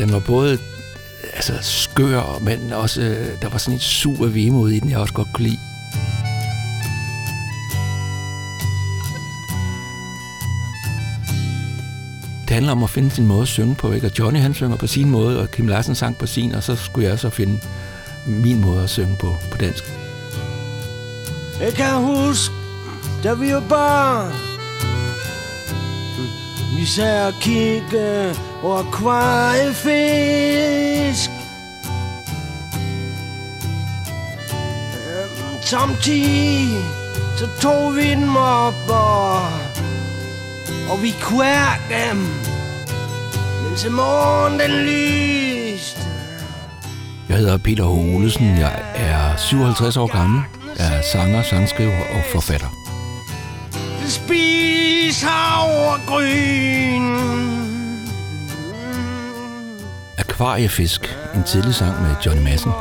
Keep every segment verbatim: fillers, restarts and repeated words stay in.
Den var både altså skør, men også der var sådan et sur vemod i den, jeg også godt kunne lide. Det handler om at finde sin måde at synge på, ikke? Og Johnny han synger på sin måde, og Kim Larsen sang på sin, og så skulle jeg så finde min måde at synge på, på dansk. Jeg kan huske, da vi var børn. Vi sad og kiggede over akvariefisk. Samtidig så tog vi dem op, og, og vi kværkede dem, mens morgen den lyste. Jeg hedder Peter H. Olesen, jeg er syvoghalvtreds år gammel. Jeg er sanger, sangskriver og forfatter. Spis havregryn. Akvariefisk, en tidlig sang med Johnny Madsen.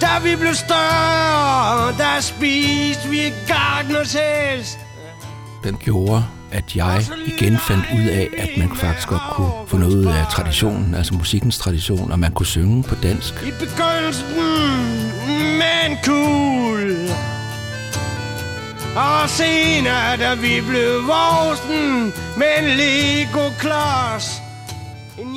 Da vi blev større, der spiste vi gartners hest. Den gjorde, at jeg igen fandt ud af, at man faktisk godt kunne få noget af traditionen, altså musikkens tradition, og man kunne synge på dansk. I begyndelsen men cool. Og senere, da vi blev voksen med en Lego-klods.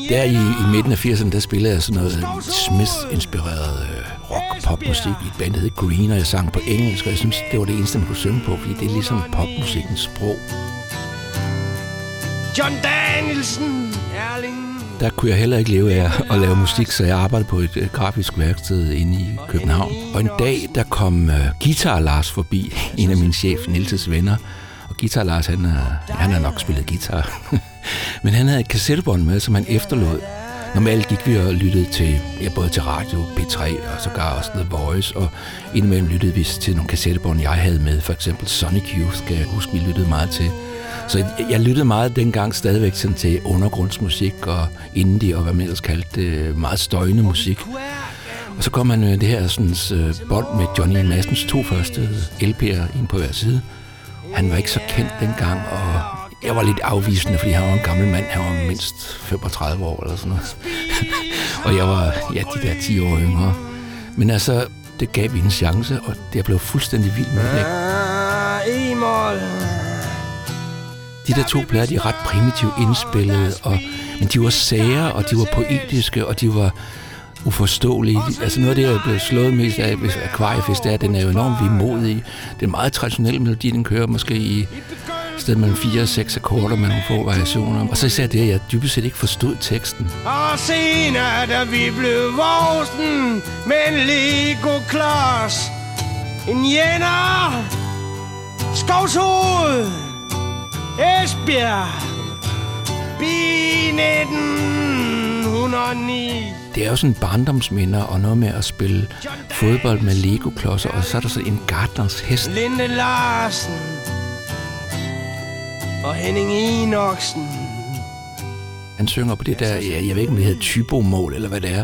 Der i, i midten af firserne, der spillede jeg sådan noget Smith-inspireret øh, rock-popmusik i et band, der hed Green, og jeg sang på engelsk, og jeg synes, det var det eneste, man kunne synge på, fordi det er ligesom popmusikkens sprog. John Danielsen, Erling. Der kunne jeg heller ikke leve af at lave musik, så jeg arbejdede på et grafisk værksted inde i København. Og en dag, der kom Guitar Lars forbi, en af min chef, Nielses venner. Og Guitar Lars, han har nok spillet guitar. Men han havde et kassettebånd med, som han efterlod. Normalt gik vi og lyttede til, ja, både til radio, P tre og sågar også The Voice. Og indimellem lyttede vi til nogle kassettebånd, jeg havde med. For eksempel Sonic Youth, skal jeg huske, vi lyttede meget til. Så jeg lyttede meget dengang stadigvæk sådan til undergrundsmusik og indie og hvad man ellers kaldte det, meget støjende musik. Og så kom han det her sådan, bånd med Johnny Madsens to første L P'er ind på hver side. Han var ikke så kendt dengang, og jeg var lidt afvisende, fordi han var en gammel mand. Han var mindst femogtredive år eller sådan noget. Og jeg var, ja, de der ti år yngre. Men altså, det gav vi en chance, og jeg blev fuldstændig vild med det. De der to plader, de er ret primitivt indspillede, og, men de var sære, og de var poetiske, og de var uforståelige. Altså noget af det, jeg blev slået mest af ved Akvariefisk, er, den er jo enormt vemodig. Det er meget traditionel melodi, den kører måske i sted mellem fire og seks akkorder, man kunne få variationer. Og så især det, at jeg dybest set ikke forstod teksten. Og senere, da vi blev voksen med en Lego-klods, en jænder, skovshoved, Esbjerg, nitten hundrede og ni. Det er jo sådan barndomsminder og noget med at spille fodbold med Lego-klodser, og så er der så en gartners hest. Linde Larsen og Henning Enoksen. Han synger på det der, ja, jeg ved ikke om det hedder typomål eller hvad det er.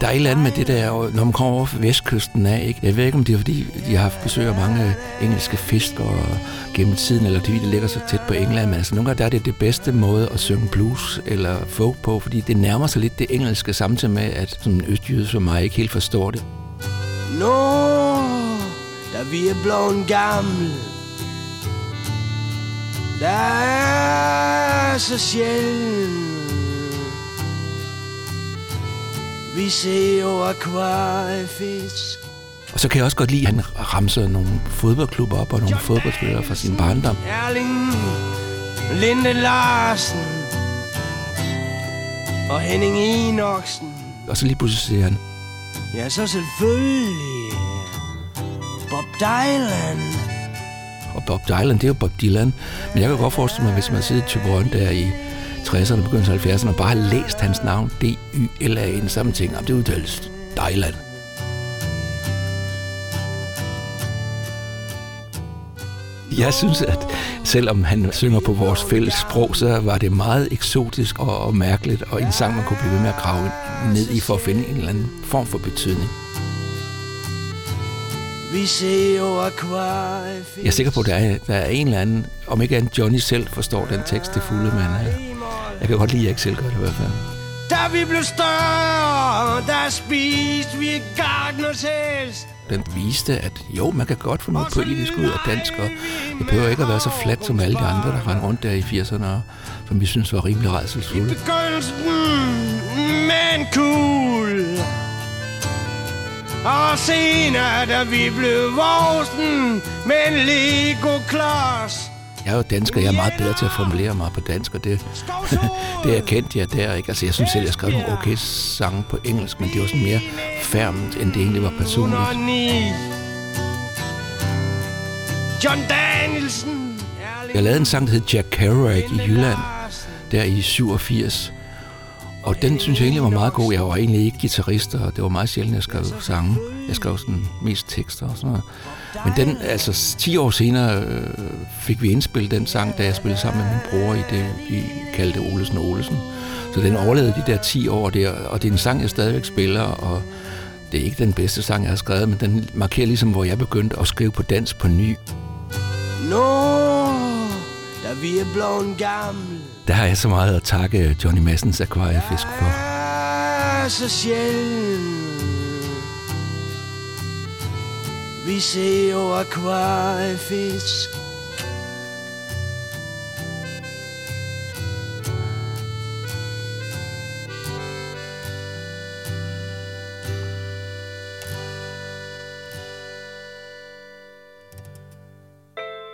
Der er et eller andet med det der, når man kommer over vestkysten af, ikke? Jeg ved ikke om det er fordi, de har haft besøg af mange engelske fiskere gennem tiden, eller det ligger så tæt på England. Men altså nogle gange der er det det bedste måde at synge blues eller folk på, fordi det nærmer sig lidt det engelske, samtidig med at sådan en østjyde som mig ikke helt forstår det. Nå, da vi er blevet gamle, der er så sjældent vi ser over akvariefisk. Og så kan jeg også godt lide, at han ramser nogle fodboldklubber op og nogle fodboldspillere fra sin barndom. Erling, Linde Larsen og Henning Enoksen. Og så lige pludselig siger han, ja, så selvfølgelig Bob Dylan. Og Bob Dylan, det er jo Bob Dylan. Men jeg kan godt forestille mig, hvis man sidder i Tyborgen der i tresserne, begyndelsen af halvfjerdserne, og bare har læst hans navn, D Y L A N, samme ting. Jamen, det udtales Dylan. Jeg synes, at selvom han synger på vores fælles sprog, så var det meget eksotisk og, og mærkeligt, og en sang, man kunne blive ved med at grave ned i for at finde en eller anden form for betydning. Jeg er sikker på, at der er, der er en eller anden, om ikke andet Johnny selv forstår den tekst til fulde, men Jeg kan jo godt lide, at jeg ikke selv gør det i hvert fald. Da vi blev større, der spiste vi gartners hest. Den viste, at jo, man kan godt få noget poetisk ud af dansk, og det behøver ikke at være så fladt som alle de andre, der rendte rundt der i firserne, og, som vi synes var rimelig rædselsfulde. I begyndelsen med en kugle, og senere, da vi blev voksen med en Lego-klods. Jeg er jo dansker, jeg er meget bedre til at formulere mig på dansk, og det, det erkendte jeg der, ikke? Altså, jeg synes selv, jeg skrev nogle okay sange på engelsk, men det var sådan mere færmt, end det egentlig var personligt. John Danielsen. Jeg lavede en sang, der hed Jack Kerouac i Jylland, der i syvogfirs, og den synes jeg egentlig var meget god. Jeg var egentlig ikke guitarist, og det var meget sjældent, jeg skrev sange. Jeg skrev sådan mest tekster og sådan noget. Men den, altså ti år senere øh, fik vi indspillet den sang, da jeg spillede sammen med min bror i det, vi kaldte Olesen og Olesen. Så den overlevede de der ti år der, og det er en sang, jeg stadigvæk spiller, og det er ikke den bedste sang, jeg har skrevet, men den markerer ligesom, hvor jeg begyndte at skrive på dansk på ny. Nå, da vi er blevet gamle. Der har jeg så meget at takke Johnny Madsens akvariefisk for. Ja, så sjældent. Vi ser jo akvariefisk.